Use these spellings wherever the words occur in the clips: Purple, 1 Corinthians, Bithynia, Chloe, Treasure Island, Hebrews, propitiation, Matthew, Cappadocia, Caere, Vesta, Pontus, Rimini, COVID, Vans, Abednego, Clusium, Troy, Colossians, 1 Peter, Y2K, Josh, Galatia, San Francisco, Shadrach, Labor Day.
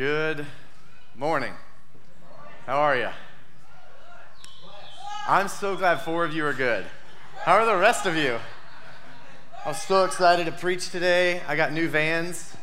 Good morning. How are you? I'm so glad four of you are good. How are the rest of you? I'm so excited to preach today. I got new Vans,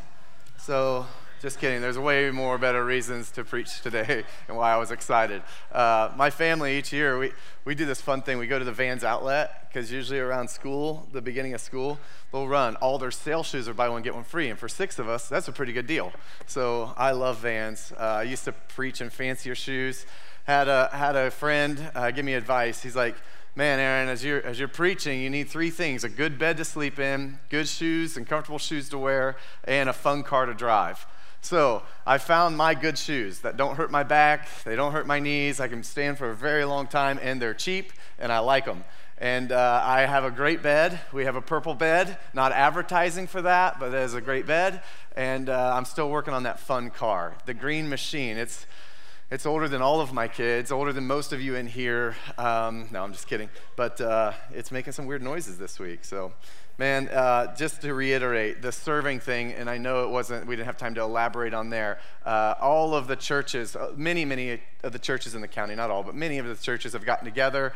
so just kidding. There's way more better reasons to preach today and why I was excited. My family, each year, we do this fun thing. We go to the Vans outlet, because usually around school, the beginning of school, they'll run all their sale shoes or buy one, get one free. And for six of us, that's a pretty good deal. So I love Vans. I used to preach in fancier shoes. Had a friend give me advice. He's like, man, Aaron, as you're preaching, you need three things: a good bed to sleep in, good shoes and comfortable shoes to wear, and a fun car to drive. So I found my good shoes that don't hurt my back, they don't hurt my knees, I can stand for a very long time, and they're cheap, and I like them. And I have a great bed. We have a Purple bed, not advertising for that, but it is a great bed. And I'm still working on that fun car, the green machine. It's older than all of my kids, older than most of you in here. No, I'm just kidding. But it's making some weird noises this week. So, man, just to reiterate, the serving thing, and I know it wasn't, we didn't have time to elaborate on there. All of the churches, many of the churches in the county, not all, but many of the churches have gotten together.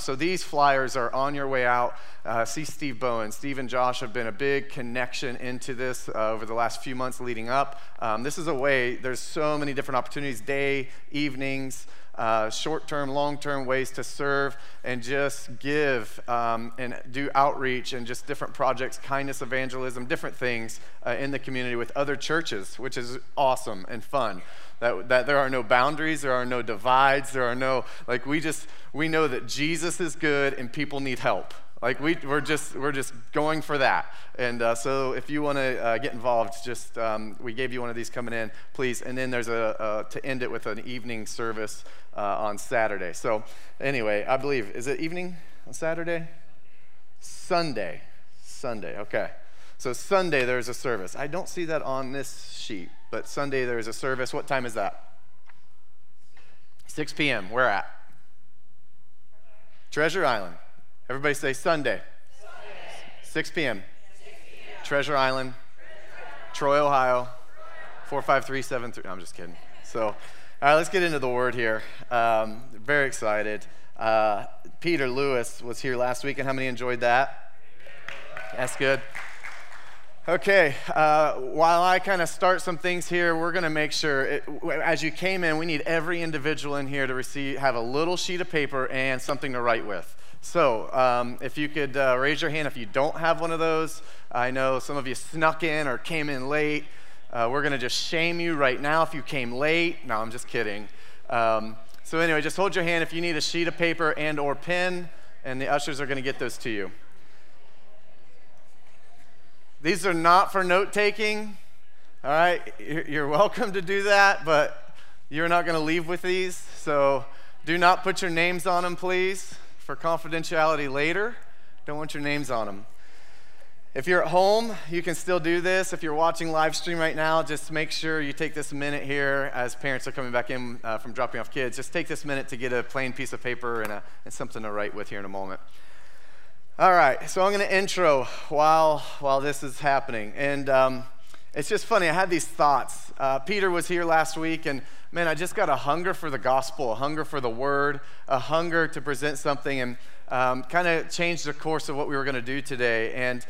So these flyers are on your way out. See Steve Bowen. Steve and Josh have been a big connection into this over the last few months leading up. This is a way, there's so many different opportunities, day, evenings, short-term, long-term ways to serve and just give and do outreach and just different projects, kindness, evangelism, different things in the community with other churches, which is awesome and fun. That there are no boundaries, there are no divides, there are no, like, we know that Jesus is good and people need help. Like we're just going for that. And so if you want to get involved, just we gave you one of these coming in, please. And then there's to end it with an evening service on Saturday. So anyway, I believe, is it evening on Saturday? Sunday, okay. So Sunday there's a service. I don't see that on this sheet, but Sunday there's a service. What time is that? 6 p.m., where at? Treasure Island. Everybody say Sunday. 6 p.m. Treasure Island, Troy, Ohio, 45373. No, I'm just kidding. So, all right, let's get into the word here. Very excited. Peter Lewis was here last week, and how many enjoyed that? That's good. Okay, while I kind of start some things here, we're going to make sure, as you came in, we need every individual in here to have a little sheet of paper and something to write with. So if you could raise your hand if you don't have one of those. I know some of you snuck in or came in late. We're going to just shame you right now if you came late. No, I'm just kidding. So anyway, just hold your hand if you need a sheet of paper and or pen, and the ushers are going to get those to you. These are not for note-taking, all right? You're welcome to do that, but you're not going to leave with these, so do not put your names on them, please. For confidentiality later, don't want your names on them. If you're at home, you can still do this. If you're watching live stream right now, just make sure you take this minute here as parents are coming back in from dropping off kids. Just take this minute to get a plain piece of paper and something to write with here in a moment. All right, so I'm going to intro while this is happening. And it's just funny, I had these thoughts. Peter was here last week, and man, I just got a hunger for the gospel, a hunger for the word, a hunger to present something, and kind of changed the course of what we were going to do today. And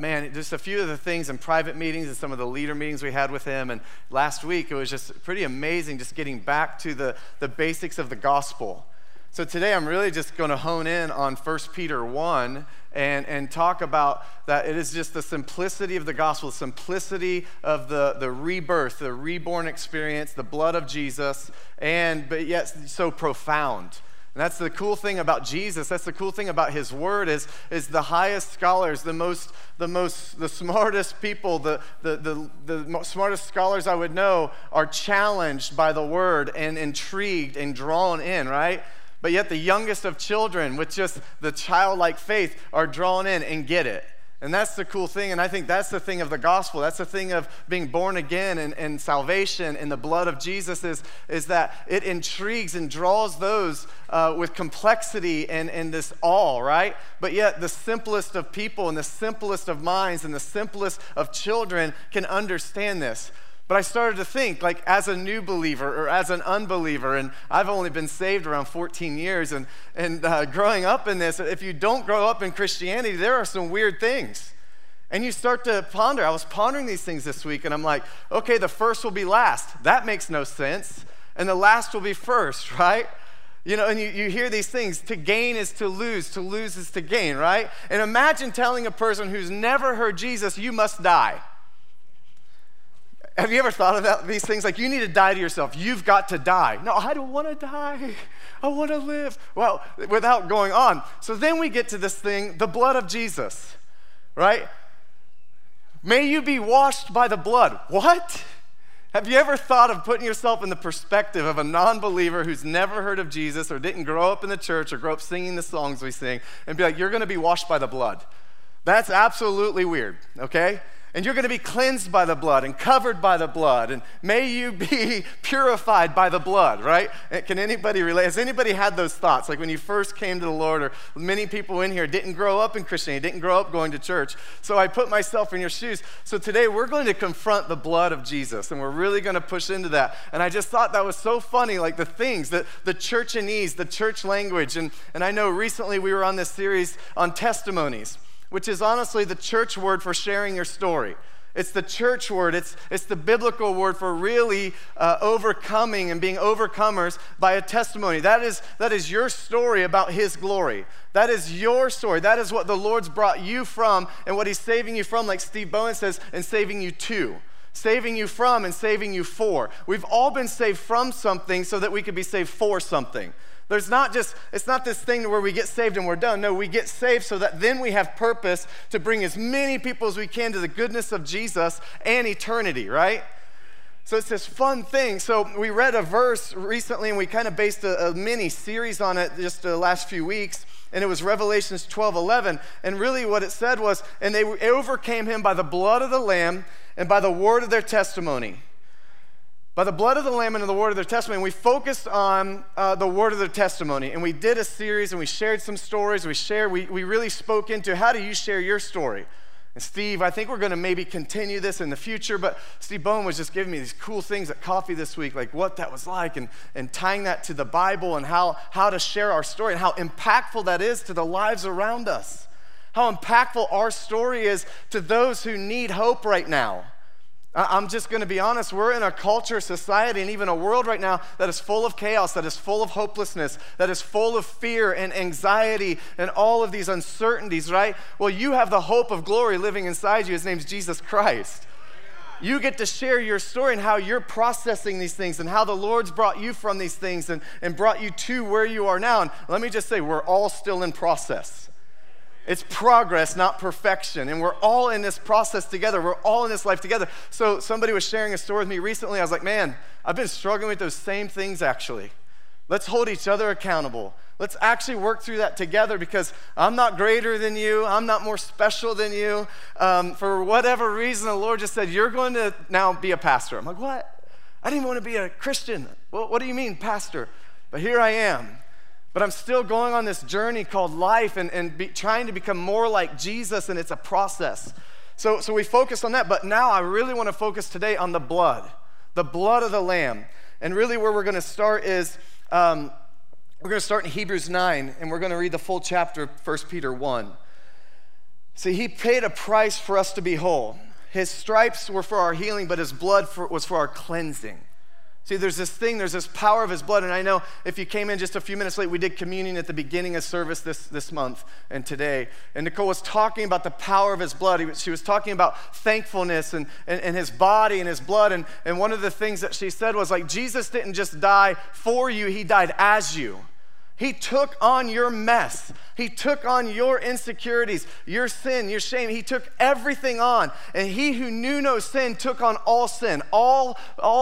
man, just a few of the things in private meetings and some of the leader meetings we had with him, and last week it was just pretty amazing just getting back to the basics of the gospel. So today I'm really just going to hone in on 1 Peter 1 and talk about that it is just the simplicity of the gospel, the simplicity of the rebirth, the reborn experience, the blood of Jesus, but yet so profound. And that's the cool thing about Jesus. That's the cool thing about his word is the highest scholars, the smartest people, the smartest scholars I would know are challenged by the word and intrigued and drawn in, right? But yet the youngest of children with just the childlike faith are drawn in and get it. And that's the cool thing, and I think that's the thing of the gospel. That's the thing of being born again and salvation and the blood of Jesus is that it intrigues and draws those with complexity and this awe, right? But yet the simplest of people and the simplest of minds and the simplest of children can understand this. But I started to think, like, as a new believer or as an unbeliever, and I've only been saved around 14 years, and growing up in this, if you don't grow up in Christianity, there are some weird things. And you start to ponder. I was pondering these things this week, and I'm like, okay, the first will be last. That makes no sense. And the last will be first, right? You know, and you hear these things. To gain is to lose is to gain, right? And imagine telling a person who's never heard Jesus, you must die. Have you ever thought about these things? Like, you need to die to yourself. You've got to die. No, I don't want to die. I want to live. Well, without going on. So then we get to this thing, the blood of Jesus, right? May you be washed by the blood. What? Have you ever thought of putting yourself in the perspective of a non-believer who's never heard of Jesus or didn't grow up in the church or grow up singing the songs we sing and be like, you're going to be washed by the blood? That's absolutely weird, okay? And you're going to be cleansed by the blood and covered by the blood, and may you be purified by the blood, right? Can anybody relate? Has anybody had those thoughts? Like when you first came to the Lord, or many people in here didn't grow up in Christianity, didn't grow up going to church. So I put myself in your shoes. So today we're going to confront the blood of Jesus, and we're really going to push into that. And I just thought that was so funny, like the things, the church-anese, the church language. And I know recently we were on this series on testimonies, which is honestly the church word for sharing your story. It's the church word. It's the biblical word for really overcoming and being overcomers by a testimony. That is your story about his glory. That is your story. That is what the Lord's brought you from and what he's saving you from, like Steve Bowen says, and saving you to. Saving you from and saving you for. We've all been saved from something so that we could be saved for something. There's not just, it's not this thing where we get saved and we're done. No, we get saved so that then we have purpose to bring as many people as we can to the goodness of Jesus and eternity, right? So it's this fun thing. So we read a verse recently, and we kind of based a mini series on it just the last few weeks, and it was Revelation 12:11. And really what it said was, and they overcame him by the blood of the Lamb and by the word of their testimony. By the blood of the Lamb and the word of their testimony. We focused on the word of their testimony, and we did a series, and we shared some stories. We really spoke into how do you share your story. And Steve, I think we're going to maybe continue this in the future, but Steve Bowen was just giving me these cool things at coffee this week, like what that was like, and tying that to the Bible and how to share our story and how impactful that is to the lives around us, how impactful our story is to those who need hope right now. I'm just going to be honest, we're in a culture, society, and even a world right now that is full of chaos, that is full of hopelessness, that is full of fear and anxiety and all of these uncertainties, right? Well, you have the hope of glory living inside you. His name's Jesus Christ. You get to share your story and how you're processing these things and how the Lord's brought you from these things and brought you to where you are now. And let me just say, we're all still in process. It's progress, not perfection. And we're all in this process together. We're all in this life together. So somebody was sharing a story with me recently. I was like, man, I've been struggling with those same things, actually. Let's hold each other accountable. Let's actually work through that together, because I'm not greater than you. I'm not more special than you. For whatever reason, the Lord just said, you're going to now be a pastor. I'm like, what? I didn't want to be a Christian. Well, what do you mean, pastor? But here I am. But I'm still going on this journey called life and trying to become more like Jesus, and it's a process. So we focused on that, but now I really want to focus today on the blood of the Lamb. And really where we're going to start is, we're going to start in Hebrews 9, and we're going to read the full chapter of 1 Peter 1. See, he paid a price for us to be whole. His stripes were for our healing, but his blood was for our cleansing. See, there's this thing, there's this power of his blood, and I know if you came in just a few minutes late, we did communion at the beginning of service this month and today, and Nicole was talking about the power of his blood. She was talking about thankfulness and his body and his blood, and one of the things that she said was, like, Jesus didn't just die for you, he died as you. He took on your mess. He took on your insecurities, your sin, your shame. He took everything on. And he who knew no sin took on all sin, all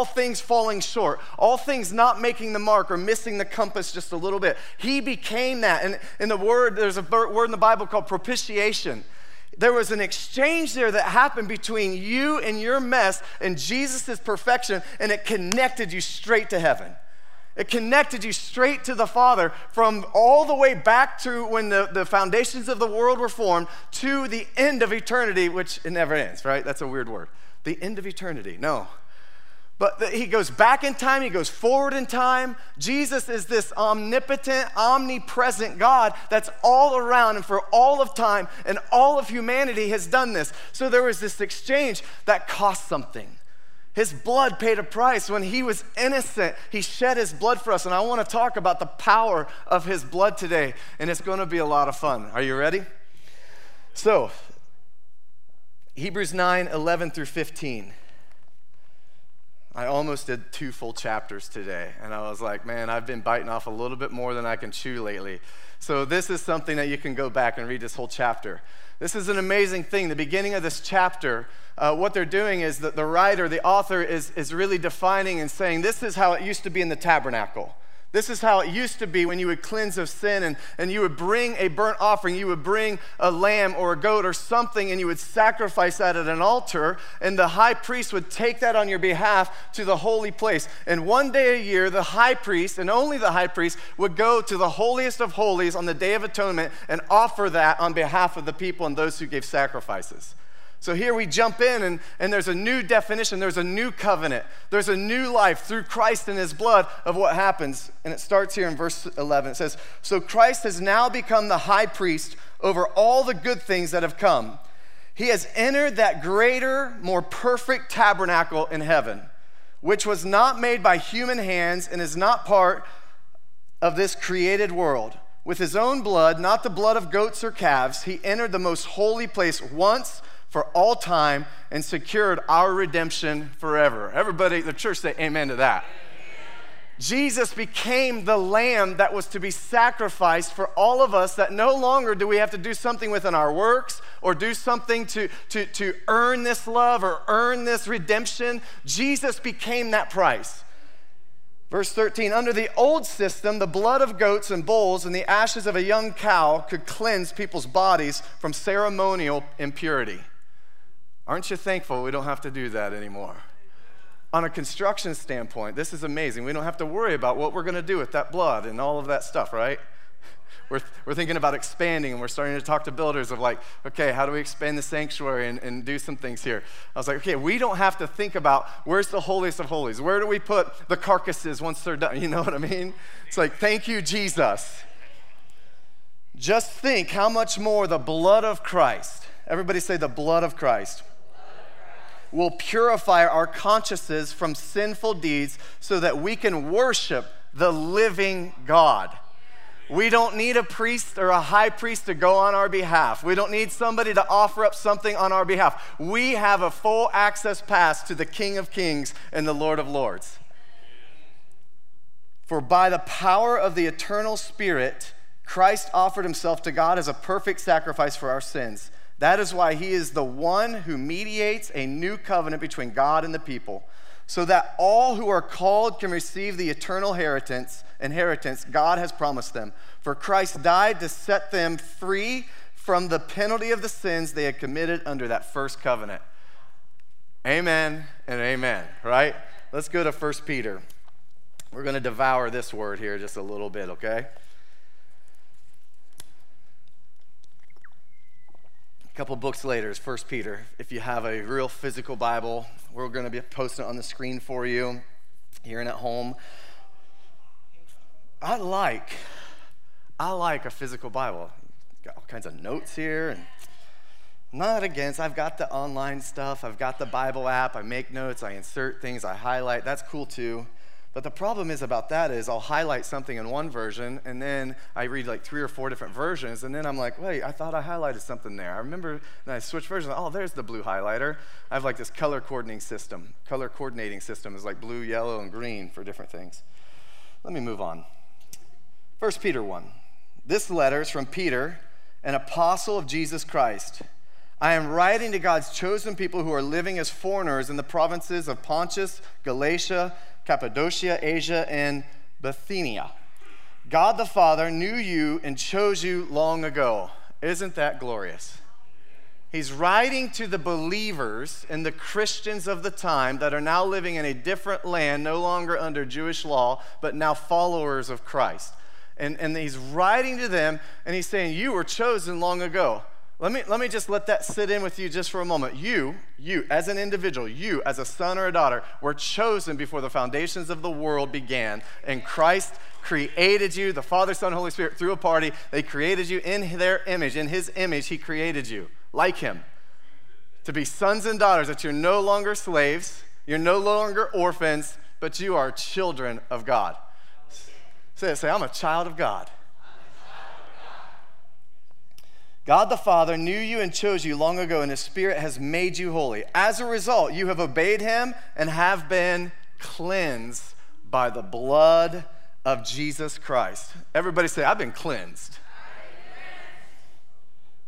things falling short, all things not making the mark or missing the compass just a little bit. He became that. And in the word, there's a word in the Bible called propitiation. There was an exchange there that happened between you and your mess and Jesus' perfection, and it connected you straight to heaven. It connected you straight to the Father from all the way back to when the foundations of the world were formed to the end of eternity, which it never ends, right? That's a weird word. The end of eternity. No. But he goes back in time, he goes forward in time. Jesus is this omnipotent, omnipresent God that's all around, and for all of time and all of humanity has done this. So there was this exchange that cost something. His blood paid a price. When he was innocent, he shed his blood for us, and I want to talk about the power of his blood today, and it's going to be a lot of fun. Are you ready? So, Hebrews 9:11 through 15. I almost did 2 full chapters today, and I was like, man, I've been biting off a little bit more than I can chew lately. So this is something that you can go back and read this whole chapter. This is an amazing thing. The beginning of this chapter, what they're doing is that the writer, the author, is really defining and saying, this is how it used to be in the tabernacle. This is how it used to be when you would cleanse of sin and you would bring a burnt offering. You would bring a lamb or a goat or something, and you would sacrifice that at an altar, and the high priest would take that on your behalf to the holy place. And one day a year, the high priest, and only the high priest, would go to the holiest of holies on the Day of Atonement and offer that on behalf of the people and those who gave sacrifices. So here we jump in, and there's a new definition, there's a new covenant, there's a new life through Christ and his blood of what happens. And it starts here in verse 11. It says, so Christ has now become the high priest over all the good things that have come. He has entered that greater, more perfect tabernacle in heaven, which was not made by human hands and is not part of this created world. With his own blood, not the blood of goats or calves, he entered the most holy place once for all time and secured our redemption forever. Everybody at the church say amen to that. Amen. Jesus became the lamb that was to be sacrificed for all of us, that no longer do we have to do something within our works or do something to earn this love or earn this redemption. Jesus became that price. Verse 13, under the old system, the blood of goats and bulls and the ashes of a young cow could cleanse people's bodies from ceremonial impurity. Aren't you thankful we don't have to do that anymore? On a construction standpoint, this is amazing. We don't have to worry about what we're going to do with that blood and all of that stuff, right? We're thinking about expanding, and we're starting to talk to builders of like, okay, how do we expand the sanctuary and do some things here? I was like, okay, we don't have to think about where's the holiest of holies? Where do we put the carcasses once they're done? You know what I mean? It's like, thank you, Jesus. Just think how much more the blood of Christ, everybody say the blood of Christ, will purify our consciences from sinful deeds so that we can worship the living God. We don't need a priest or a high priest to go on our behalf. We don't need somebody to offer up something on our behalf. We have a full access pass to the King of Kings and the Lord of Lords. For by the power of the eternal Spirit, Christ offered himself to God as a perfect sacrifice for our sins. That is why he is the one who mediates a new covenant between God and the people, so that all who are called can receive the eternal inheritance God has promised them. For Christ died to set them free from the penalty of the sins they had committed under that first covenant. Amen and amen, right? Let's go to 1 Peter. We're going to devour this word here just a little bit, okay? A couple books later is 1 Peter. If you have a real physical Bible, we're going to be posting it on the screen for you here and at home. I like a physical Bible. Got all kinds of notes here, and not against. I've got the online stuff. I've got the Bible app. I make notes. I insert things. I highlight. That's cool too. But the problem is about that is I'll highlight something in one version, and then I read like 3 or 4 different versions, and then I'm like, wait, I thought I highlighted something there. I remember, and I switch versions. Oh, there's the blue highlighter. I have like this color coordinating system. Color coordinating system is like blue, yellow, and green for different things. Let me move on. 1 Peter 1. This letter is from Peter, an apostle of Jesus Christ. I am writing to God's chosen people who are living as foreigners in the provinces of Pontus, Galatia, Cappadocia, Asia, and Bithynia. God the Father knew you and chose you long ago. Isn't that glorious? He's writing to the believers and the Christians of the time that are now living in a different land, no longer under Jewish law, but now followers of Christ. And he's writing to them, and he's saying, you were chosen long ago. Let me just let that sit in with you just for a moment. You as an individual, you as a son or a daughter, were chosen before the foundations of the world began. And Christ created you, the Father, Son, Holy Spirit, through a party. They created you in their image. In his image, he created you, like him. To be sons and daughters, that you're no longer slaves, you're no longer orphans, but you are children of God. Say, I'm a child of God. God the Father knew you and chose you long ago, and his Spirit has made you holy. As a result, you have obeyed him and have been cleansed by the blood of Jesus Christ. Everybody say, I've been cleansed.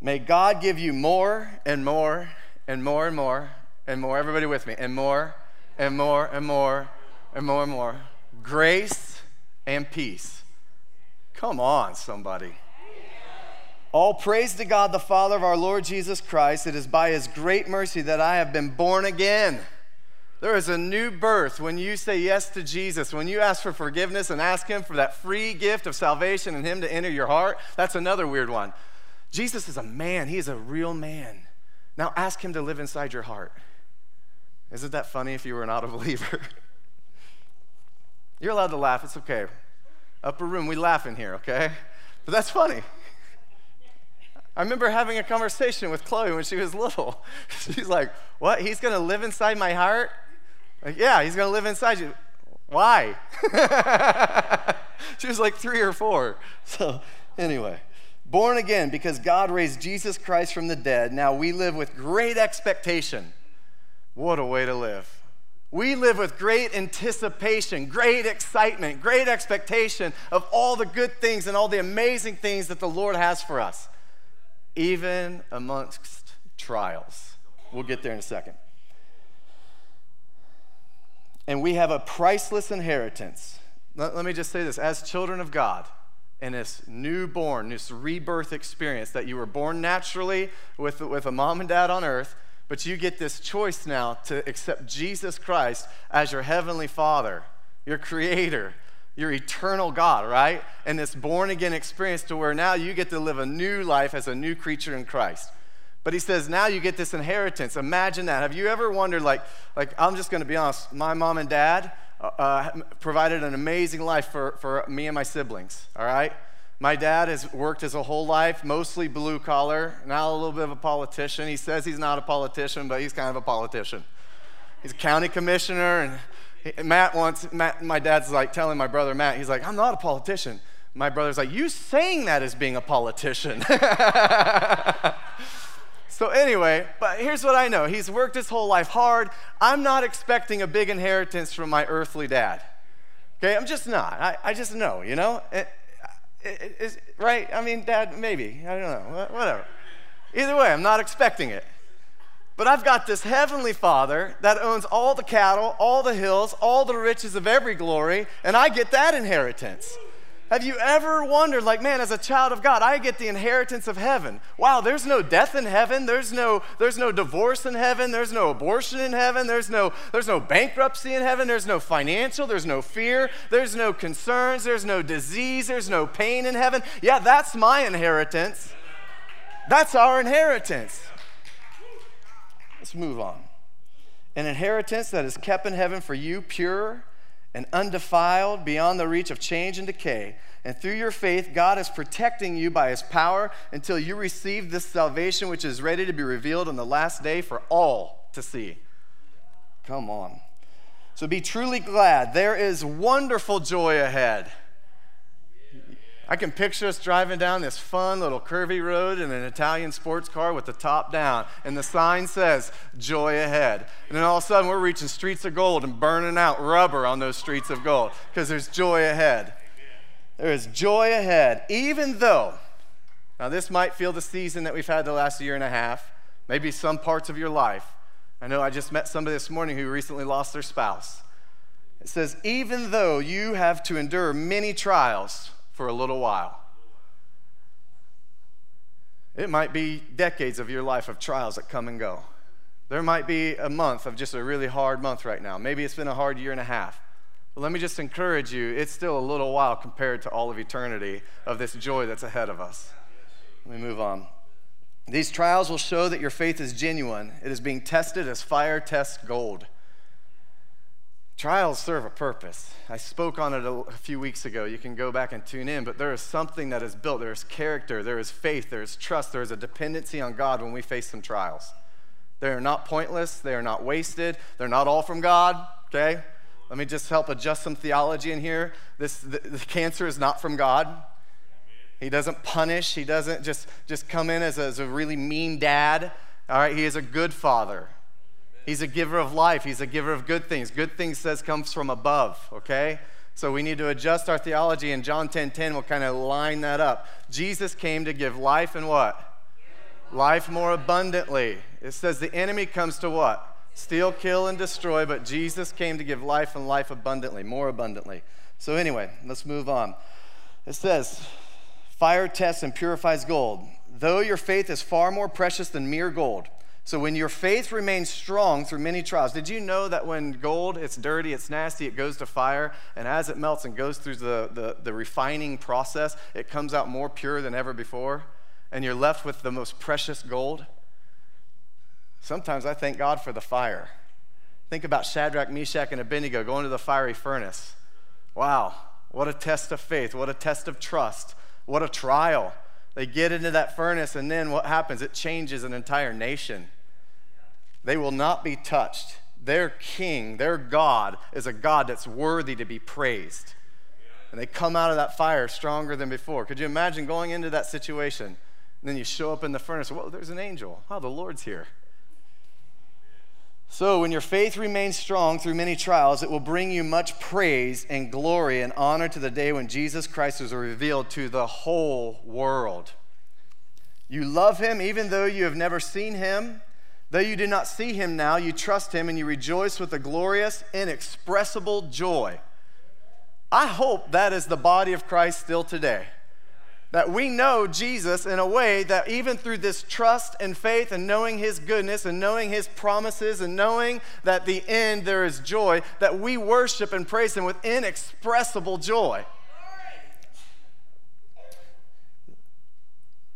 May God give you more and more and more and more and more. Everybody with me. And more and more and more and more and more. Grace and peace. Come on, somebody. All praise to God, the Father of our Lord Jesus Christ. It is by his great mercy that I have been born again. There is a new birth when you say yes to Jesus. When you ask for forgiveness and ask him for that free gift of salvation and him to enter your heart, that's another weird one. Jesus is a man. He is a real man. Now ask him to live inside your heart. Isn't that funny if you were not a believer? You're allowed to laugh. It's okay. Upper room, we laugh in here, okay? But that's funny. I remember having a conversation with Chloe when she was little. She's like, what? He's going to live inside my heart? Like, yeah, he's going to live inside you. Why? She was like 3 or 4. So anyway, born again because God raised Jesus Christ from the dead. Now we live with great expectation. What a way to live. We live with great anticipation, great excitement, great expectation of all the good things and all the amazing things that the Lord has for us. Even amongst trials. We'll get there in a second. And we have a priceless inheritance. Let me just say this. As children of God, in this newborn, this rebirth experience that you were born naturally with a mom and dad on earth, but you get this choice now to accept Jesus Christ as your heavenly Father, your creator, your eternal God, right? And this born-again experience to where now you get to live a new life as a new creature in Christ. But he says now you get this inheritance. Imagine that. Have you ever wondered, like I'm just going to be honest, my mom and dad provided an amazing life for me and my siblings, all right? My dad has worked his whole life, mostly blue collar, now a little bit of a politician. He says he's not a politician, but he's kind of a politician. He's a county commissioner, and my dad's like telling my brother Matt, he's like, I'm not a politician. My brother's like, you saying that as being a politician. So anyway, but here's what I know. He's worked his whole life hard. I'm not expecting a big inheritance from my earthly dad. Okay, I'm just not. I just know, you know? Right? I mean, dad, maybe. I don't know. Whatever. Either way, I'm not expecting it. But I've got this heavenly Father that owns all the cattle, all the hills, all the riches of every glory, and I get that inheritance. Have you ever wondered, like, man, as a child of God, I get the inheritance of heaven. Wow, there's no death in heaven. There's no divorce in heaven. There's no abortion in heaven. There's no bankruptcy in heaven. There's no financial. There's no fear. There's no concerns. There's no disease. There's no pain in heaven. Yeah, that's my inheritance. That's our inheritance. Let's move on. An inheritance that is kept in heaven for you, pure and undefiled, beyond the reach of change and decay. And through your faith, God is protecting you by his power until you receive this salvation, which is ready to be revealed on the last day for all to see. Come on. So be truly glad. There is wonderful joy ahead. I can picture us driving down this fun little curvy road in an Italian sports car with the top down, and the sign says, joy ahead. And then all of a sudden, we're reaching streets of gold and burning out rubber on those streets of gold because there's joy ahead. There is joy ahead, even though, now this might feel the season that we've had the last year and a half, maybe some parts of your life. I know I just met somebody this morning who recently lost their spouse. It says, even though you have to endure many trials, for a little while. It might be decades of your life of trials that come and go. There might be a month of just a really hard month right now. Maybe it's been a hard year and a half. But let me just encourage you, it's still a little while compared to all of eternity of this joy that's ahead of us. Let me move on. These trials will show that your faith is genuine. It is being tested as fire tests gold. Trials serve a purpose. I spoke on it a few weeks ago. You can go back and tune in, but there is something that is built. There is character, there is faith, there is trust, there is a dependency on God when we face some trials. They are not pointless, they are not wasted, they're not all from God, okay? Let me just help adjust some theology in here. The cancer is not from God. He doesn't punish. He doesn't just come in as a really mean dad. All right, he is a good father. He's a giver of life. He's a giver of good things. Good things says comes from above, okay? So we need to adjust our theology, and John 10:10 will kind of line that up. Jesus came to give life and what? Life more abundantly. It says the enemy comes to what? Steal, kill, and destroy, but Jesus came to give life and life abundantly, more abundantly. So anyway, let's move on. It says, fire tests and purifies gold, though your faith is far more precious than mere gold. So when your faith remains strong through many trials. Did you know that when gold, it's dirty, it's nasty, it goes to fire, and as it melts and goes through the refining process, it comes out more pure than ever before, and you're left with the most precious gold? Sometimes I thank God for the fire. Think about Shadrach, Meshach, and Abednego going to the fiery furnace. Wow, what a test of faith, what a test of trust. What a trial. They get into that furnace, and then what happens? It changes an entire nation. They will not be touched. Their king, their God, is a God that's worthy to be praised. And they come out of that fire stronger than before. Could you imagine going into that situation, and then you show up in the furnace? Well, there's an angel. Oh, the Lord's here. So when your faith remains strong through many trials, it will bring you much praise and glory and honor to the day when Jesus Christ is revealed to the whole world. You love him even though you have never seen him. Though you do not see him now, you trust him and you rejoice with a glorious, inexpressible joy. I hope that is the body of Christ still today. That we know Jesus in a way that even through this trust and faith and knowing his goodness and knowing his promises and knowing that the end there is joy, that we worship and praise him with inexpressible joy.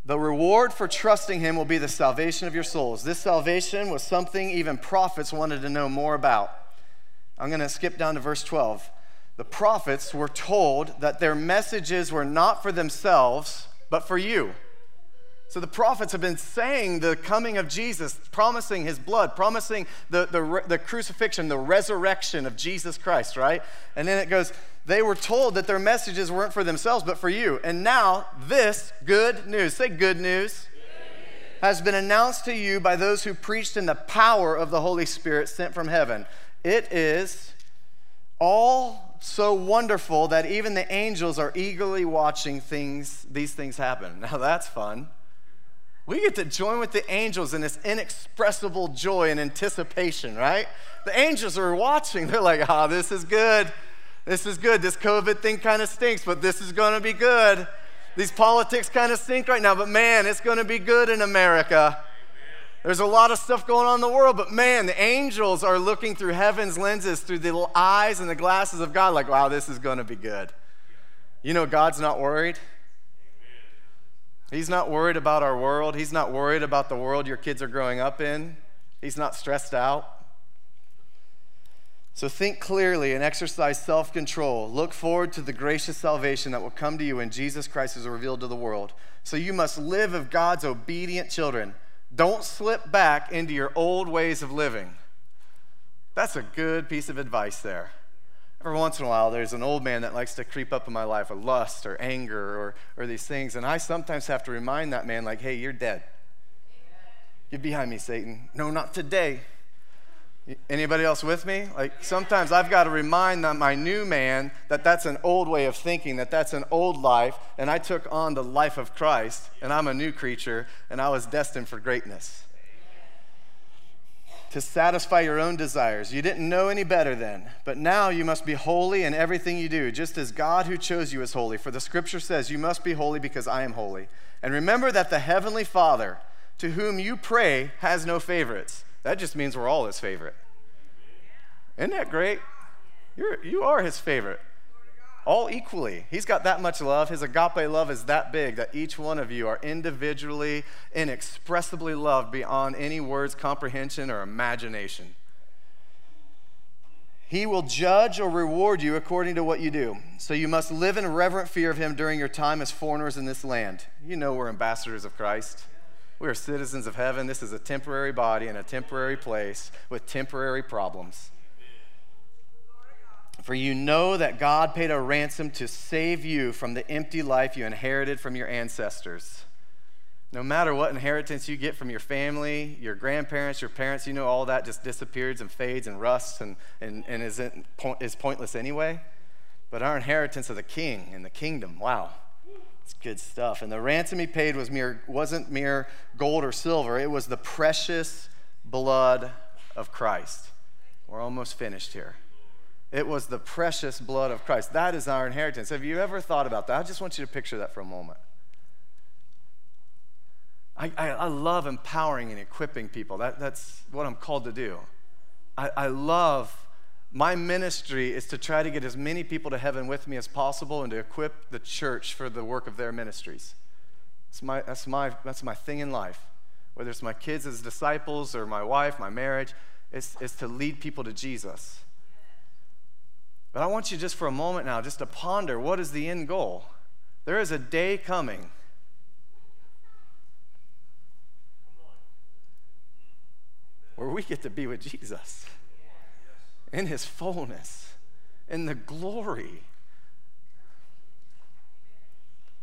The reward for trusting him will be the salvation of your souls. This salvation was something even prophets wanted to know more about. I'm going to skip down to verse 12. The prophets were told that their messages were not for themselves, but for you. So the prophets have been saying the coming of Jesus, promising his blood, promising the crucifixion, the resurrection of Jesus Christ, right? And then it goes, they were told that their messages weren't for themselves, but for you. And now this good news, say good news, has been announced to you by those who preached in the power of the Holy Spirit sent from heaven. It is all so wonderful that even the angels are eagerly watching these things happen. Now that's fun. We get to join with the angels in this inexpressible joy and anticipation, right? The angels are watching. They're like, ah, oh, this is good. This is good. This COVID thing kind of stinks, but this is going to be good. These politics kind of stink right now, but man, it's going to be good in America. There's a lot of stuff going on in the world, but man, the angels are looking through heaven's lenses, through the eyes and the glasses of God, like, wow, this is going to be good. You know, God's not worried. He's not worried about our world. He's not worried about the world your kids are growing up in. He's not stressed out. So think clearly and exercise self-control. Look forward to the gracious salvation that will come to you when Jesus Christ is revealed to the world. So you must live as God's obedient children. Don't slip back into your old ways of living. That's a good piece of advice there. Every once in a while, there's an old man that likes to creep up in my life, or lust or anger or these things, and I sometimes have to remind that man, like, hey, you're dead. Get behind me, Satan. No, not today. Anybody else with me? Like, sometimes I've got to remind my new man that that's an old way of thinking, that that's an old life, and I took on the life of Christ, and I'm a new creature, and I was destined for greatness. To satisfy your own desires. You didn't know any better then, but now you must be holy in everything you do, just as God who chose you is holy. For the scripture says, you must be holy because I am holy. And remember that the heavenly Father, to whom you pray, has no favorites. That just means we're all his favorite. Isn't that great? You are his favorite. all equally. He's got that much love. His agape love is that big that each one of you are individually, inexpressibly loved beyond any words, comprehension, or imagination. He will judge or reward you according to what you do. So you must live in reverent fear of him during your time as foreigners in this land. You know we're ambassadors of Christ. We are citizens of heaven. This is a temporary body in a temporary place with temporary problems. For you know that God paid a ransom to save you from the empty life you inherited from your ancestors. No matter what inheritance you get from your family, your grandparents, your parents, you know all that just disappears and fades and rusts and is pointless anyway. But our inheritance of the King and the kingdom, wow, it's good stuff. And the ransom he paid wasn't mere gold or silver. It was the precious blood of Christ. We're almost finished here. It was the precious blood of Christ. That is our inheritance. Have you ever thought about that? I just want you to picture that for a moment. I love empowering and equipping people. That's what I'm called to do. I love, my ministry is to try to get as many people to heaven with me as possible and to equip the church for the work of their ministries. That's my thing in life. Whether it's my kids as disciples or my wife, my marriage, it's to lead people to Jesus. But I want you just for a moment now just to ponder, what is the end goal? There is a day coming where we get to be with Jesus in his fullness, in the glory.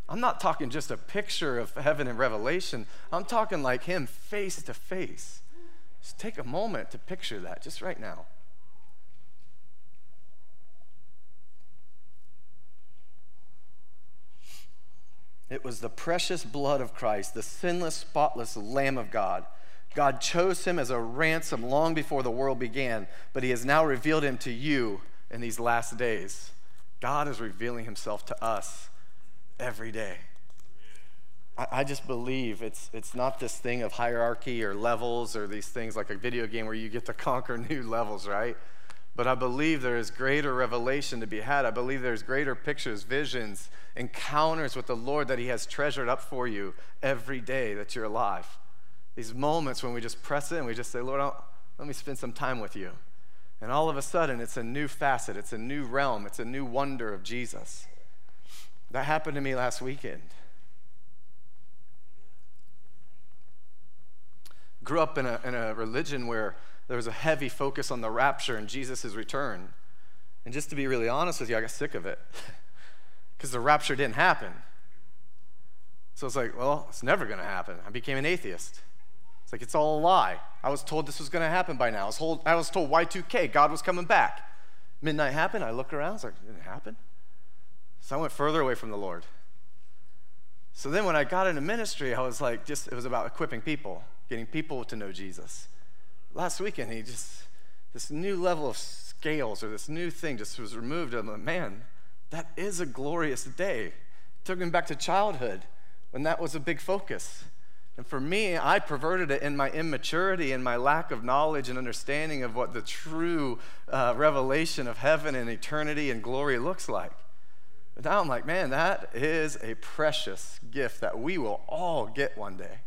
I'm not talking just a picture of heaven in Revelation. I'm talking like him face to face. Just take a moment to picture that just right now. It was the precious blood of Christ, the sinless, spotless Lamb of God. God chose him as a ransom long before the world began, but he has now revealed him to you in these last days. God is revealing himself to us every day. I just believe it's not this thing of hierarchy or levels or these things like a video game where you get to conquer new levels, right? But I believe there is greater revelation to be had. I believe there's greater pictures, visions, encounters with the Lord that he has treasured up for you every day that you're alive. These moments when we just press in, we just say, Lord, let me spend some time with you. And all of a sudden, it's a new facet. It's a new realm. It's a new wonder of Jesus. That happened to me last weekend. Grew up in a religion where there was a heavy focus on the rapture and Jesus' return. And just to be really honest with you, I got sick of it because the rapture didn't happen. So it's like, well, it's never going to happen. I became an atheist. Like, it's all a lie. I was told this was going to happen by now. I was told Y2K, God was coming back. Midnight happened. I looked around. I was like, it didn't happen. So I went further away from the Lord. So then when I got into ministry, I was like, it was about equipping people, getting people to know Jesus. Last weekend, this new level of scales or this new thing just was removed. I'm like, man, that is a glorious day. It took me back to childhood when that was a big focus. And for me, I perverted it in my immaturity and my lack of knowledge and understanding of what the true revelation of heaven and eternity and glory looks like. But now I'm like, man, that is a precious gift that we will all get one day.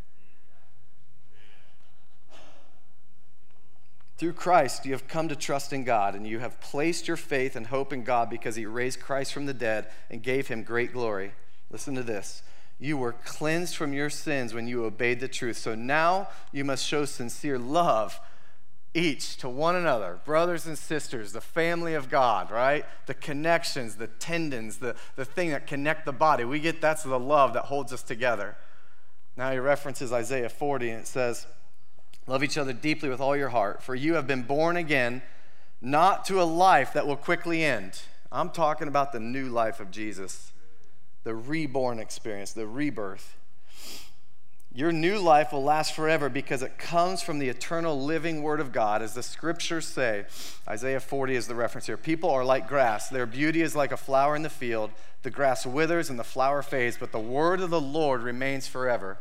Through Christ, you have come to trust in God, and you have placed your faith and hope in God because he raised Christ from the dead and gave him great glory. Listen to this. You were cleansed from your sins when you obeyed the truth. So now you must show sincere love each to one another, brothers and sisters, the family of God, right? The connections, the tendons, the thing that connect the body. We get that's the love that holds us together. Now he references Isaiah 40, and it says, love each other deeply with all your heart, for you have been born again, not to a life that will quickly end. I'm talking about the new life of Jesus. The reborn experience, the rebirth. Your new life will last forever because it comes from the eternal living word of God, as the scriptures say. Isaiah 40 is the reference here. People are like grass. Their beauty is like a flower in the field. The grass withers and the flower fades, but the word of the Lord remains forever.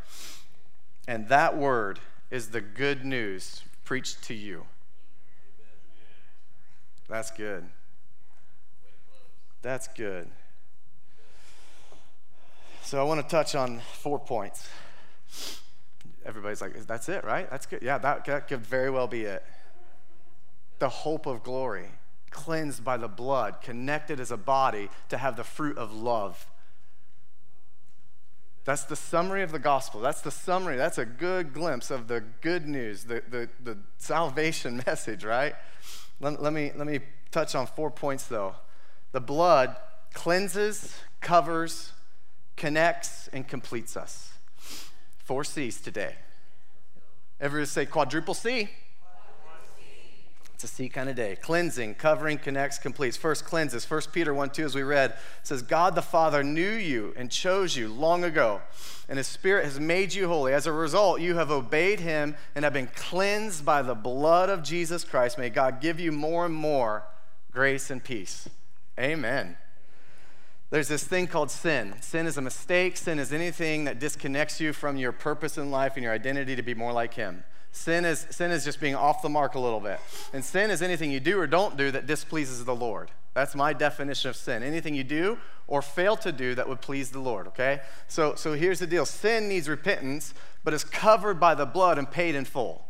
And that word is the good news preached to you. That's good. That's good. So I want to touch on 4 points. Everybody's like, that's it, right? That's good. Yeah, that could very well be it. The hope of glory, cleansed by the blood, connected as a body to have the fruit of love. That's the summary of the gospel. That's the summary. That's a good glimpse of the good news, the salvation message, right? Let me touch on 4 points, though. The blood cleanses, covers, connects, and completes us. 4 C's today. Everybody say quadruple C. It's a C kind of day. Cleansing, covering, connects, completes. First, cleanses. 1 Peter 1:2, as we read, says, God the Father knew you and chose you long ago, and his Spirit has made you holy. As a result, you have obeyed him and have been cleansed by the blood of Jesus Christ. May God give you more and more grace and peace. Amen. There's this thing called sin. Sin is a mistake. Sin is anything that disconnects you from your purpose in life and your identity to be more like him. Sin is just being off the mark a little bit. And sin is anything you do or don't do that displeases the Lord. That's my definition of sin. Anything you do or fail to do that would please the Lord, okay? So here's the deal. Sin needs repentance, but is covered by the blood and paid in full.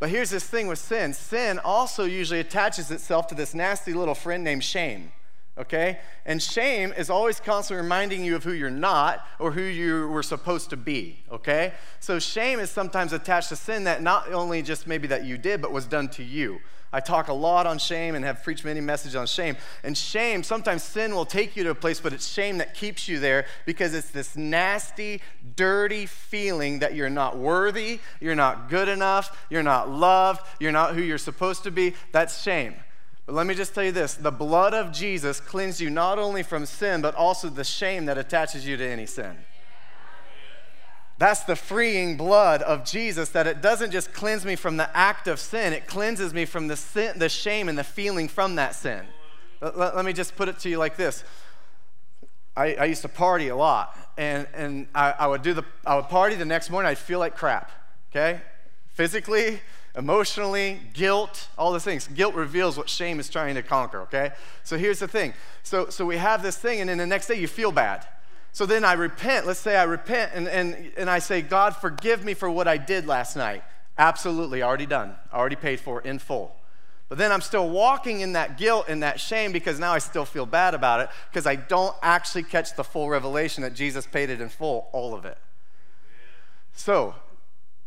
But here's this thing with sin. Sin also usually attaches itself to this nasty little friend named shame, okay? And shame is always constantly reminding you of who you're not or who you were supposed to be, okay? So shame is sometimes attached to sin, that not only just maybe that you did, but was done to you. I talk a lot on shame and have preached many messages on shame. And shame, sometimes sin will take you to a place, but it's shame that keeps you there because it's this nasty, dirty feeling that you're not worthy, you're not good enough, you're not loved, you're not who you're supposed to be. That's shame. But let me just tell you this. The blood of Jesus cleansed you not only from sin, but also the shame that attaches you to any sin. That's the freeing blood of Jesus, that it doesn't just cleanse me from the act of sin. It cleanses me from the shame and the feeling from that sin. Let me just put it to you like this. I used to party a lot, and I would party. The next morning, I'd feel like crap, okay? Physically, emotionally, guilt, all those things. Guilt reveals what shame is trying to conquer, okay? So here's the thing. So we have this thing, and then the next day you feel bad. So then I repent. Let's say I repent, and I say, God, forgive me for what I did last night. Absolutely, already done. Already paid for in full. But then I'm still walking in that guilt and that shame because now I still feel bad about it because I don't actually catch the full revelation that Jesus paid it in full, all of it. So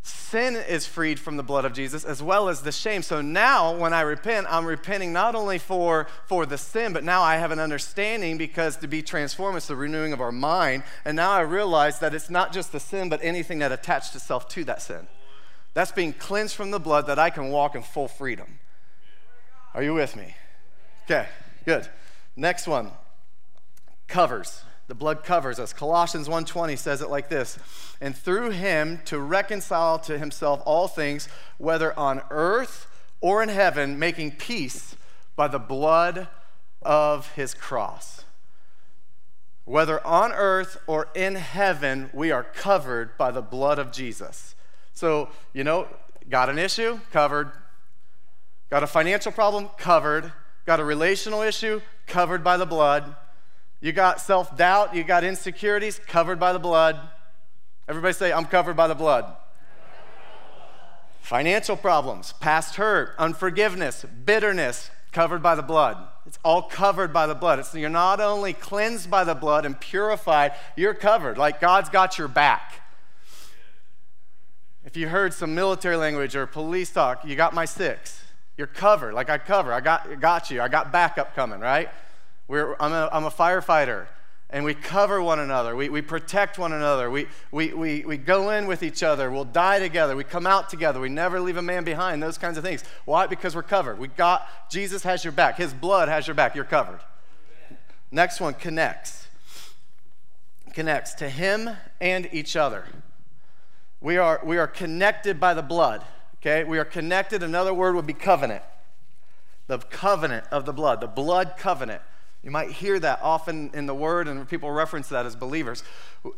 sin is freed from the blood of Jesus as well as the shame. So now when I repent, I'm repenting not only for the sin, but now I have an understanding, because to be transformed is the renewing of our mind. And now I realize that it's not just the sin, but anything that attached itself to that sin. That's being cleansed from the blood, that I can walk in full freedom. Are you with me? Okay, good. Next one, covers. The blood covers us. Colossians 1:20 says it like this: and through him to reconcile to himself all things, whether on earth or in heaven, making peace by the blood of his cross. Whether on earth or in heaven, we are covered by the blood of Jesus. So, you know, got an issue? Covered. Got a financial problem? Covered. Got a relational issue? Covered by the blood. You got self-doubt, you got insecurities, covered by the blood. Everybody say, I'm covered by the blood. Financial problems, past hurt, unforgiveness, bitterness, covered by the blood. It's all covered by the blood. You're not only cleansed by the blood and purified, you're covered, like God's got your back. If you heard some military language or police talk, you got my six. You're covered, like I cover, I got you, I got backup coming, right? I'm a firefighter, and we cover one another. We protect one another. We go in with each other. We'll die together. We come out together. We never leave a man behind, those kinds of things. Why? Because we're covered. Jesus has your back. His blood has your back. You're covered. Yeah. Next one, connects. Connects to him and each other. We are connected by the blood, okay? We are connected. Another word would be covenant. The covenant of the blood covenant. You might hear that often in the word, and people reference that as believers.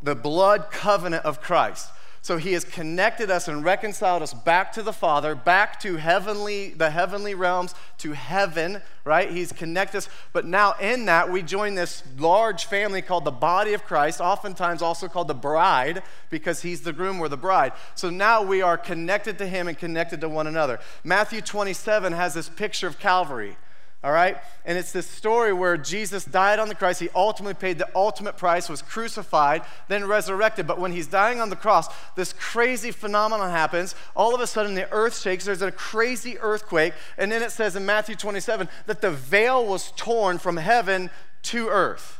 The blood covenant of Christ. So he has connected us and reconciled us back to the Father, back to the heavenly realms, to heaven, right? He's connected us. But now in that, we join this large family called the body of Christ, oftentimes also called the bride, because he's the groom, we're the bride. So now we are connected to him and connected to one another. Matthew 27 has this picture of Calvary. All right? And it's this story where Jesus died on the cross. He ultimately paid the ultimate price, was crucified, then resurrected. But when he's dying on the cross, this crazy phenomenon happens. All of a sudden, the earth shakes. There's a crazy earthquake. And then it says in Matthew 27 that the veil was torn from heaven to earth.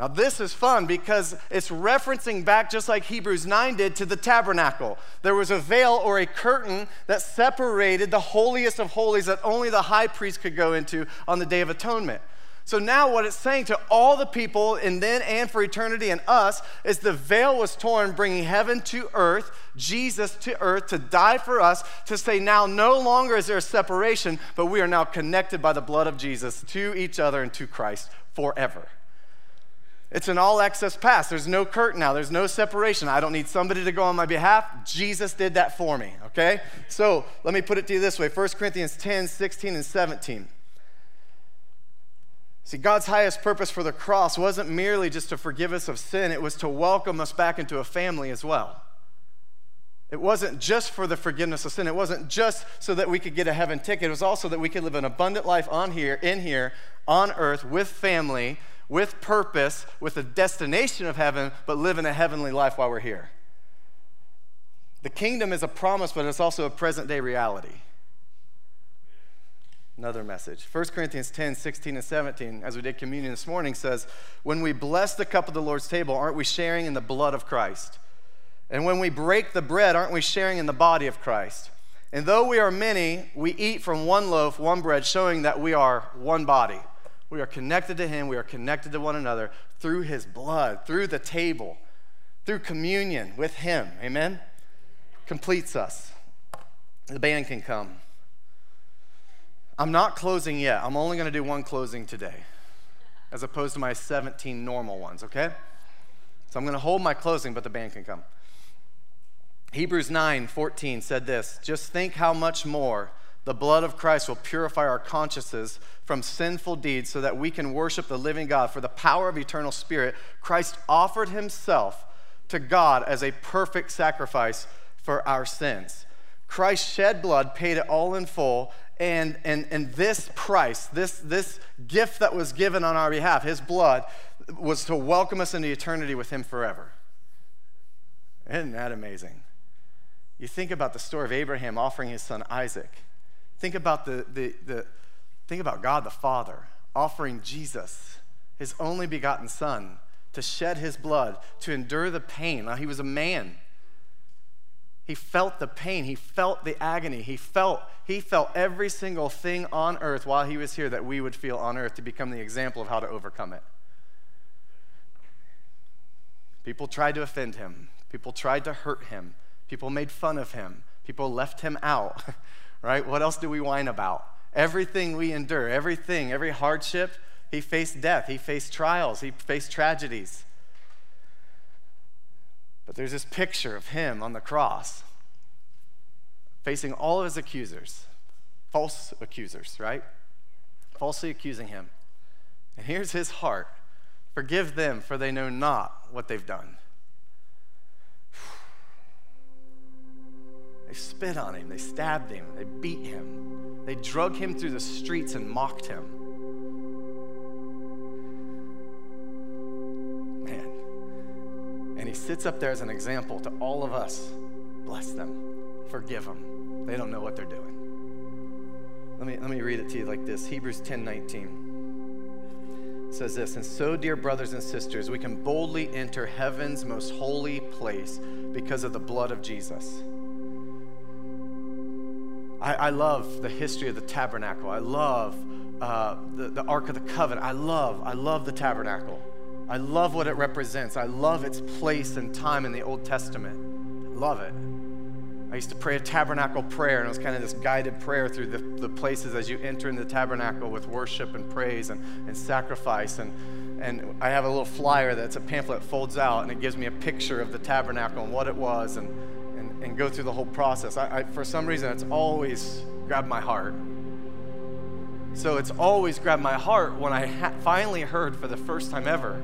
Now, this is fun because it's referencing back, just like Hebrews 9 did, to the tabernacle. There was a veil or a curtain that separated the holiest of holies that only the high priest could go into on the Day of Atonement. So now what it's saying to all the people and then and for eternity and us is the veil was torn, bringing heaven to earth, Jesus to earth to die for us, to say now no longer is there a separation, but we are now connected by the blood of Jesus to each other and to Christ forever. It's an all-access pass. There's no curtain now. There's no separation. I don't need somebody to go on my behalf. Jesus did that for me, okay? So let me put it to you this way. 1 Corinthians 10, 16, and 17. See, God's highest purpose for the cross wasn't merely just to forgive us of sin. It was to welcome us back into a family as well. It wasn't just for the forgiveness of sin. It wasn't just so that we could get a heaven ticket. It was also that we could live an abundant life in here, on earth, with family, with purpose, with a destination of heaven, but living a heavenly life while we're here. The kingdom is a promise, but it's also a present-day reality. Another message. 1 Corinthians 10, 16, and 17, as we did communion this morning, says, when we bless the cup of the Lord's table, aren't we sharing in the blood of Christ? And when we break the bread, aren't we sharing in the body of Christ? And though we are many, we eat from one loaf, one bread, showing that we are one body. We are connected to him. We are connected to one another through his blood, through the table, through communion with him. Amen? Completes us. The band can come. I'm not closing yet. I'm only going to do one closing today as opposed to my 17 normal ones, okay? So I'm going to hold my closing, but the band can come. Hebrews 9:14 said this, just think how much more the blood of Christ will purify our consciences from sinful deeds so that we can worship the living God. For the power of eternal spirit, Christ offered himself to God as a perfect sacrifice for our sins. Christ shed blood, paid it all in full, and this price, this gift that was given on our behalf, his blood, was to welcome us into eternity with him forever. Isn't that amazing? You think about the story of Abraham offering his son Isaac. Think about think about God the Father offering Jesus, his only begotten son, to shed his blood, to endure the pain. Now, he was a man. He felt the pain. He felt the agony. He felt every single thing on earth while he was here that we would feel on earth to become the example of how to overcome it. People tried to offend him. People tried to hurt him. People made fun of him. People left him out. Right? What else do we whine about? Everything we endure, everything, every hardship, he faced death, he faced trials, he faced tragedies. But there's this picture of him on the cross facing all of his accusers, false accusers, right? Falsely accusing him. And here's his heart. Forgive them, for they know not what they've done. They spit on him, they stabbed him, they beat him, they drug him through the streets and mocked him. Man. And he sits up there as an example to all of us. Bless them, forgive them. They don't know what they're doing. Let me read it to you like this. Hebrews 10:19 says this, and so, dear brothers and sisters, we can boldly enter heaven's most holy place because of the blood of Jesus. I love the history of the tabernacle. I love the Ark of the Covenant. I love the tabernacle. I love what it represents. I love its place and time in the Old Testament. I love it. I used to pray a tabernacle prayer, and it was kind of this guided prayer through the places as you enter in the tabernacle with worship and praise and sacrifice. And I have a little flyer that's a pamphlet that folds out, and it gives me a picture of the tabernacle and what it was, and go through the whole process. I for some reason, it's always grabbed my heart. So it's always grabbed my heart when I finally heard for the first time ever,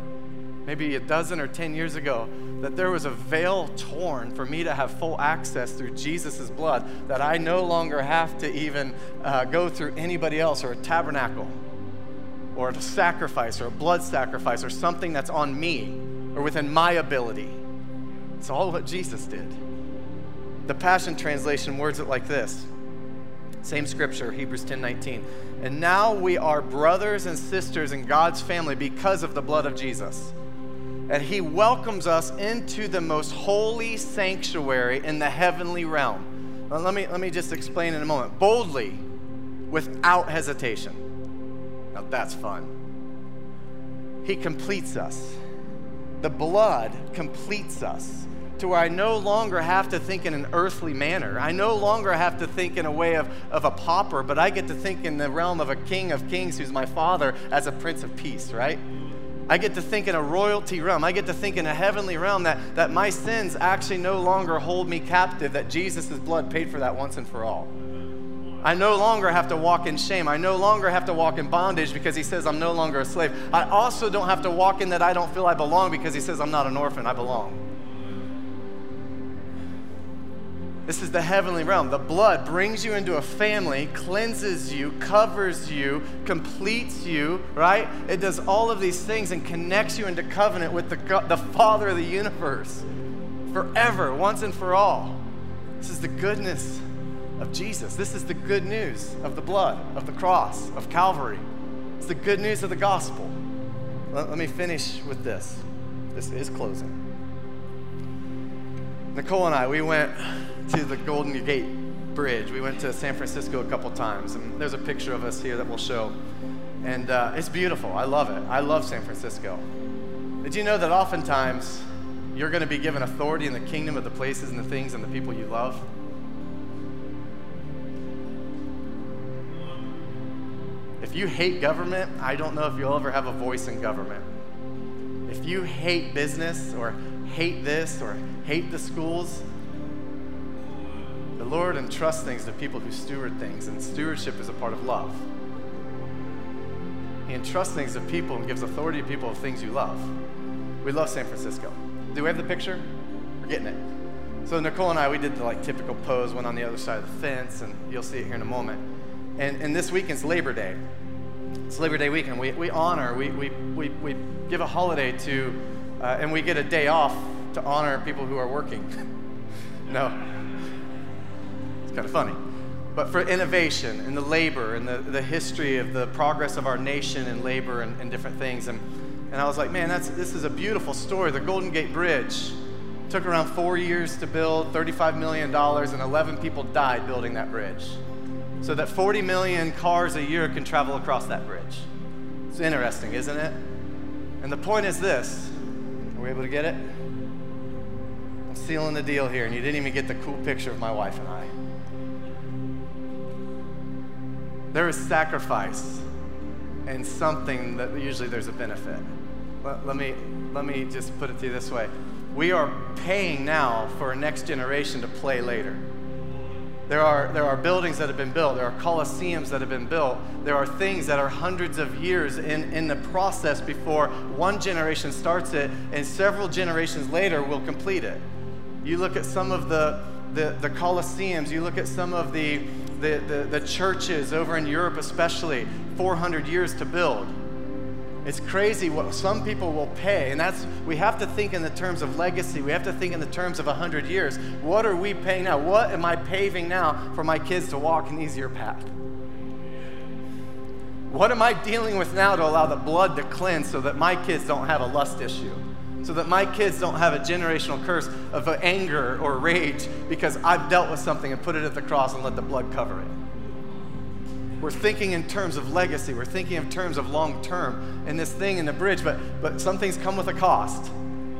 maybe a dozen or 10 years ago, that there was a veil torn for me to have full access through Jesus' blood, that I no longer have to even go through anybody else or a tabernacle or a sacrifice or a blood sacrifice or something that's on me or within my ability. It's all what Jesus did. The Passion Translation words it like this. Same scripture, Hebrews 10:19. And now we are brothers and sisters in God's family because of the blood of Jesus. And he welcomes us into the most holy sanctuary in the heavenly realm. Now, let me just explain in a moment. Boldly, without hesitation. Now that's fun. He completes us. The blood completes us, to where I no longer have to think in an earthly manner. I no longer have to think in a way of a pauper, but I get to think in the realm of a King of Kings who's my Father as a Prince of Peace, right? I get to think in a royalty realm. I get to think in a heavenly realm that my sins actually no longer hold me captive, that Jesus' blood paid for that once and for all. I no longer have to walk in shame. I no longer have to walk in bondage because he says I'm no longer a slave. I also don't have to walk in that I don't feel I belong because he says I'm not an orphan, I belong. This is the heavenly realm. The blood brings you into a family, cleanses you, covers you, completes you, right? It does all of these things and connects you into covenant with the Father of the universe forever, once and for all. This is the goodness of Jesus. This is the good news of the blood, of the cross, of Calvary. It's the good news of the gospel. Let me finish with this. This is closing. Nicole and I, we went to the Golden Gate Bridge. We went to San Francisco a couple times, and there's a picture of us here that we'll show. And it's beautiful. I love it. I love San Francisco. Did you know that oftentimes you're going to be given authority in the kingdom of the places and the things and the people you love? If you hate government, I don't know if you'll ever have a voice in government. If you hate business or hate this or hate the schools, the Lord entrusts things to people who steward things, and stewardship is a part of love. He entrusts things to people and gives authority to people of things you love. We love San Francisco. Do we have the picture? We're getting it. So Nicole and I, we did the typical pose, went on the other side of the fence, and you'll see it here in a moment. And this weekend's Labor Day. It's Labor Day weekend. We honor, we give a holiday to and we get a day off to honor people who are working. No, it's kind of funny. But for innovation and the labor and the history of the progress of our nation in labor and different things. And I was like, man, this is a beautiful story. The Golden Gate Bridge took around 4 years to build, $35 million, and 11 people died building that bridge so that 40 million cars a year can travel across that bridge. It's interesting, isn't it? And the point is this. Were you able to get it? I'm sealing the deal here, and you didn't even get the cool picture of my wife and I. There is sacrifice and something that usually there's a benefit. Let me just put it to you this way. We are paying now for a next generation to play later. There are buildings that have been built. There are coliseums that have been built. There are things that are hundreds of years in the process before one generation starts it, and several generations later will complete it. You look at some of the coliseums. You look at some of the churches over in Europe especially, 400 years to build. It's crazy what some people will pay, and we have to think in the terms of legacy. We have to think in the terms of 100 years. What are we paying now? What am I paving now for my kids to walk an easier path? What am I dealing with now to allow the blood to cleanse so that my kids don't have a lust issue, so that my kids don't have a generational curse of anger or rage because I've dealt with something and put it at the cross and let the blood cover it? We're thinking in terms of legacy. We're thinking in terms of long-term and this thing in the bridge, but some things come with a cost.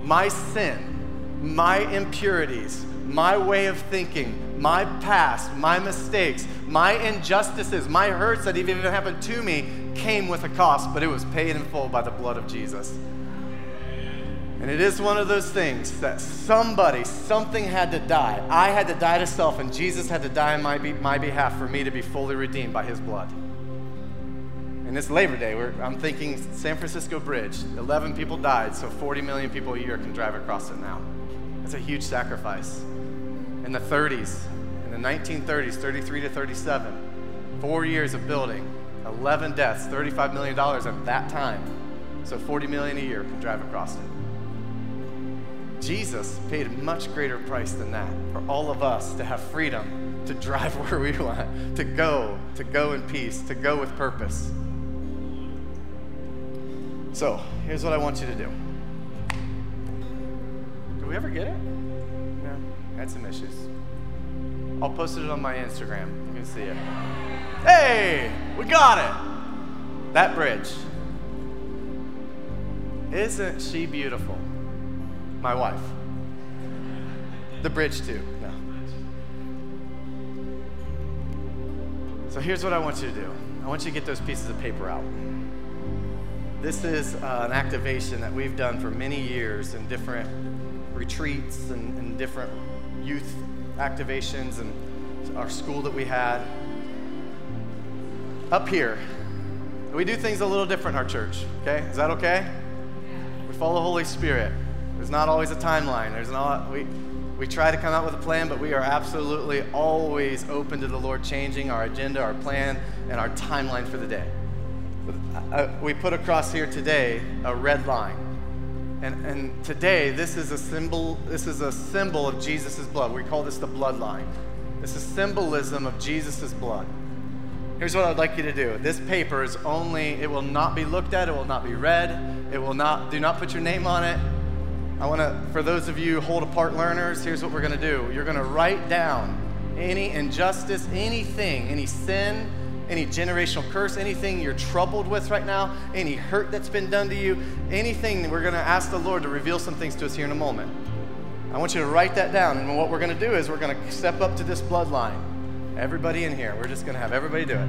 My sin, my impurities, my way of thinking, my past, my mistakes, my injustices, my hurts that even happened to me came with a cost, but it was paid in full by the blood of Jesus. And it is one of those things that somebody, something had to die. I had to die to self, and Jesus had to die on my behalf for me to be fully redeemed by his blood. And it's Labor Day. I'm thinking San Francisco Bridge. 11 people died, so 40 million people a year can drive across it now. That's a huge sacrifice. In the 30s, in the 1930s, 33 to 37, 4 years of building, 11 deaths, $35 million at that time. So 40 million a year can drive across it. Jesus paid a much greater price than that for all of us to have freedom, to drive where we want, to go in peace, to go with purpose. So here's what I want you to do. Did we ever get it? No, I had some issues. I'll post it on my Instagram. You can see it. Hey, we got it. That bridge. Isn't she beautiful? My wife. The bridge too. No. So here's what I want you to do. I want you to get those pieces of paper out. This is an activation that we've done for many years in different retreats and different youth activations and our school that we had. Up here, we do things a little different in our church, okay? Is that okay? We follow the Holy Spirit. There's not always a timeline. There's not, we try to come out with a plan, but we are absolutely always open to the Lord changing our agenda, our plan, and our timeline for the day. We put across here today a red line. And today, this is a symbol of Jesus' blood. We call this the blood line. This is symbolism of Jesus' blood. Here's what I'd like you to do. This paper is only, it will not be looked at, it will not be read, do not put your name on it. I want to, for those of you hold apart learners, here's what we're going to do. You're going to write down any injustice, anything, any sin, any generational curse, anything you're troubled with right now, any hurt that's been done to you, anything. We're going to ask the Lord to reveal some things to us here in a moment. I want you to write that down. And what we're going to do is we're going to step up to this bloodline. Everybody in here, we're just going to have everybody do it.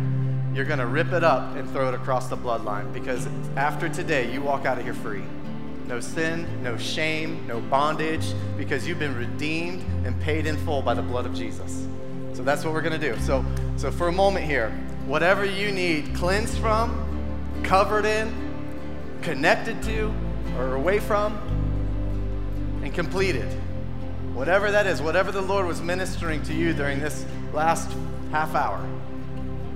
You're going to rip it up and throw it across the bloodline, because after today, you walk out of here free. No sin, no shame, no bondage, because you've been redeemed and paid in full by the blood of Jesus. So that's what we're going to do. So for a moment here, whatever you need cleansed from, covered in, connected to, or away from, and completed, whatever that is, whatever the Lord was ministering to you during this last half hour,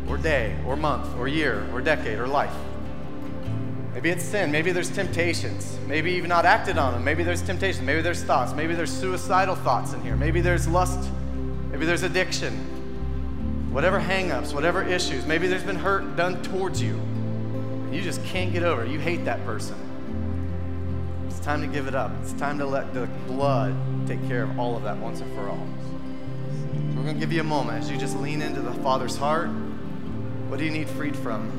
or day, or month, or year, or decade, or life. Maybe it's sin. Maybe there's temptations. Maybe you've not acted on them. Maybe there's temptations. Maybe there's thoughts. Maybe there's suicidal thoughts in here. Maybe there's lust. Maybe there's addiction. Whatever hang-ups, whatever issues. Maybe there's been hurt done towards you. You just can't get over it. You hate that person. It's time to give it up. It's time to let the blood take care of all of that once and for all. So we're going to give you a moment as you just lean into the Father's heart. What do you need freed from?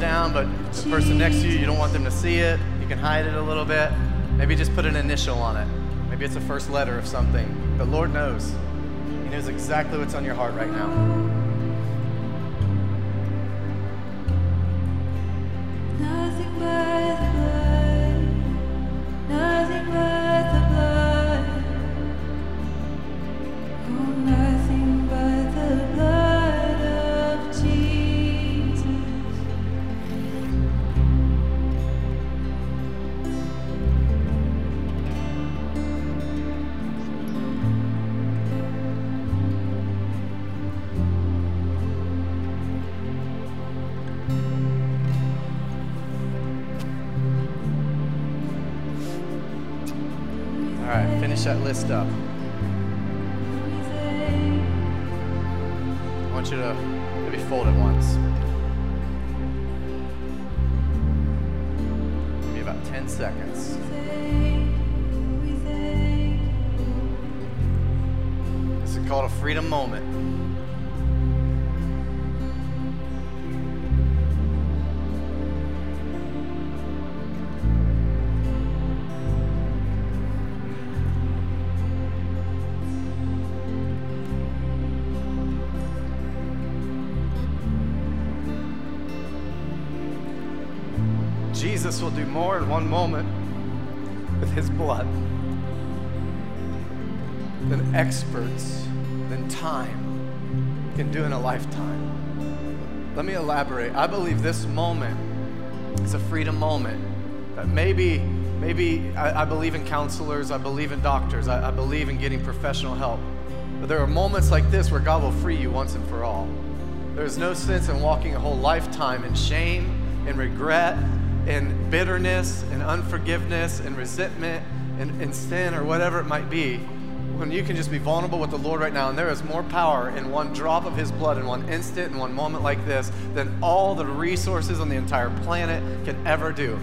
Down, but the person next to you, you don't want them to see it. You can hide it a little bit. Maybe just put an initial on it. Maybe it's the first letter of something. The Lord knows. He knows exactly what's on your heart right now. That list up. I want you to maybe fold it once. Give me about 10 seconds. This is called a freedom moment. Jesus will do more in one moment with his blood than experts, than time can do in a lifetime. Let me elaborate. I believe this moment is a freedom moment. That maybe I believe in counselors, I believe in doctors, I believe in getting professional help. But there are moments like this where God will free you once and for all. There's no sense in walking a whole lifetime in shame, in regret, in bitterness, in unforgiveness, in resentment, in sin, or whatever it might be, when you can just be vulnerable with the Lord right now. And there is more power in one drop of his blood, in one instant, in one moment like this, than all the resources on the entire planet can ever do.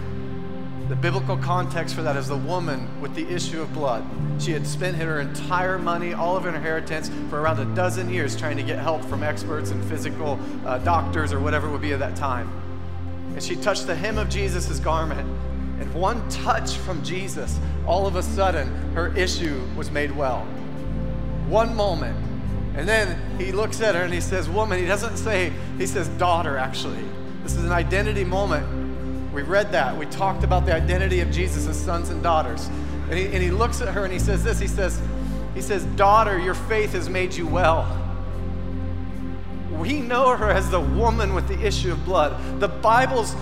The biblical context for that is the woman with the issue of blood. She had spent her entire money, all of her inheritance, for around a dozen years trying to get help from experts and physical doctors or whatever it would be at that time. And she touched the hem of Jesus' garment. And one touch from Jesus, all of a sudden, her issue was made well. One moment. And then he looks at her and he says, woman. He doesn't say, he says, daughter, actually. This is an identity moment. We read that. We talked about the identity of Jesus as sons and daughters. And he looks at her and he says this. He says, daughter, your faith has made you well. We know her as the woman with the issue of blood. The Bible's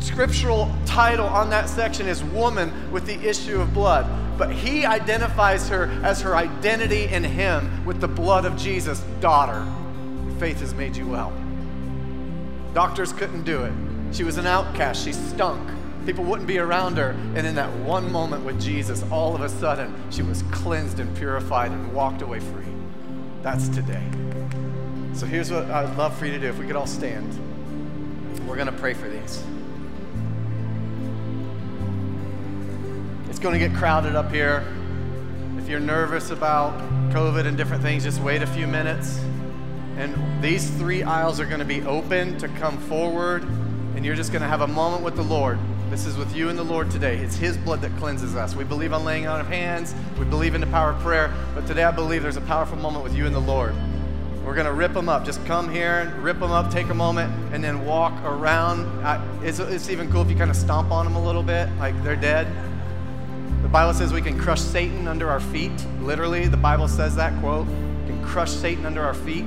scriptural title on that section is woman with the issue of blood. But he identifies her as her identity in him with the blood of Jesus. Daughter, faith has made you well. Doctors couldn't do it. She was an outcast. She stunk. People wouldn't be around her. And in that one moment with Jesus, all of a sudden, she was cleansed and purified and walked away free. That's today. So here's what I'd love for you to do. If we could all stand, we're going to pray for these. It's going to get crowded up here. If you're nervous about COVID and different things, just wait a few minutes. And these three aisles are going to be open to come forward, and you're just going to have a moment with the Lord. This is with you and the Lord today. It's his blood that cleanses us. We believe on laying out of hands. We believe in the power of prayer. But today I believe there's a powerful moment with you and the Lord. We're going to rip them up. Just come here and rip them up, take a moment, and then walk around. It's even cool if you kind of stomp on them a little bit, like they're dead. The Bible says we can crush Satan under our feet. Literally, the Bible says that, quote, we can crush Satan under our feet.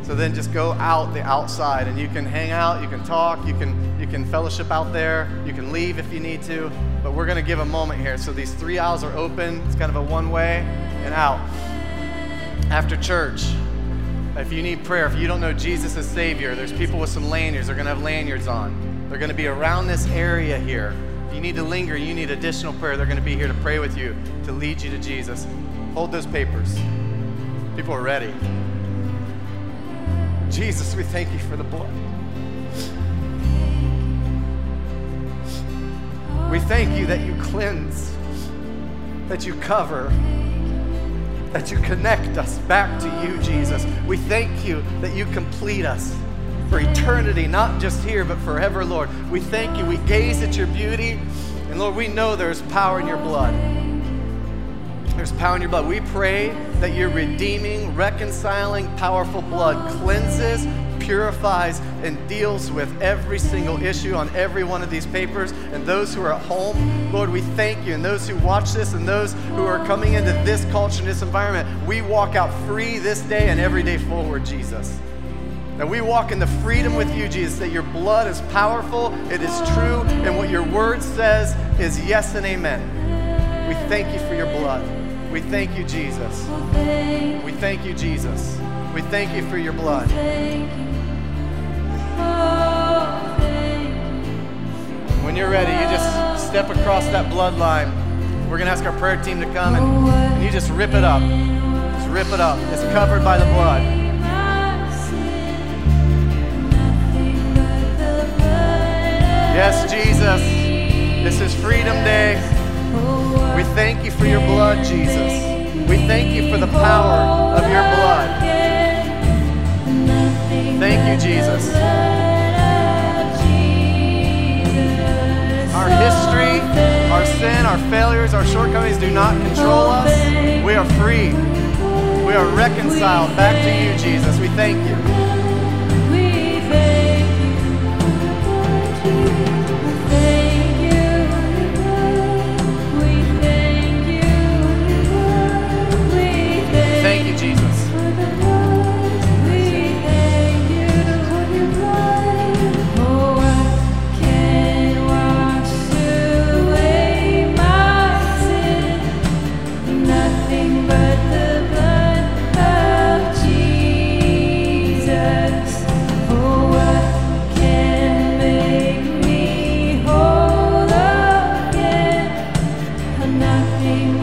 So then just go out the outside, and you can hang out, you can talk, you can fellowship out there, you can leave if you need to, but we're going to give a moment here. So these three aisles are open. It's kind of a one-way and out. After church, if you need prayer, if you don't know Jesus as Savior, there's people with some lanyards. They're going to have lanyards on. They're going to be around this area here. If you need to linger, you need additional prayer, they're going to be here to pray with you, to lead you to Jesus. Hold those papers. People are ready. Jesus, we thank you for the blood. We thank you that you cleanse, that you cover, that you connect us back to you, Jesus. We thank you that you complete us for eternity, not just here, but forever, Lord. We thank you. We gaze at your beauty. And Lord, we know there's power in your blood. There's power in your blood. We pray that your redeeming, reconciling, powerful blood cleanses, purifies, and deals with every single issue on every one of these papers. And those who are at home, Lord, we thank you. And those who watch this and those who are coming into this culture and this environment, we walk out free this day and every day forward, Jesus. That we walk in the freedom with you, Jesus, that your blood is powerful, it is true, and what your word says is yes and amen. We thank you for your blood. We thank you, Jesus. We thank you, Jesus. We thank you for your blood. When you're ready, you just step across that bloodline. We're going to ask our prayer team to come, and you just rip it up. Just rip it up. It's covered by the blood. Yes, Jesus. This is Freedom Day. We thank you for your blood, Jesus. We thank you for the power of your blood. Thank you, Jesus. Our history, our sin, our failures, our shortcomings do not control us. We are free. We are reconciled back to you, Jesus. We thank you. Thank you, Jesus. Nothing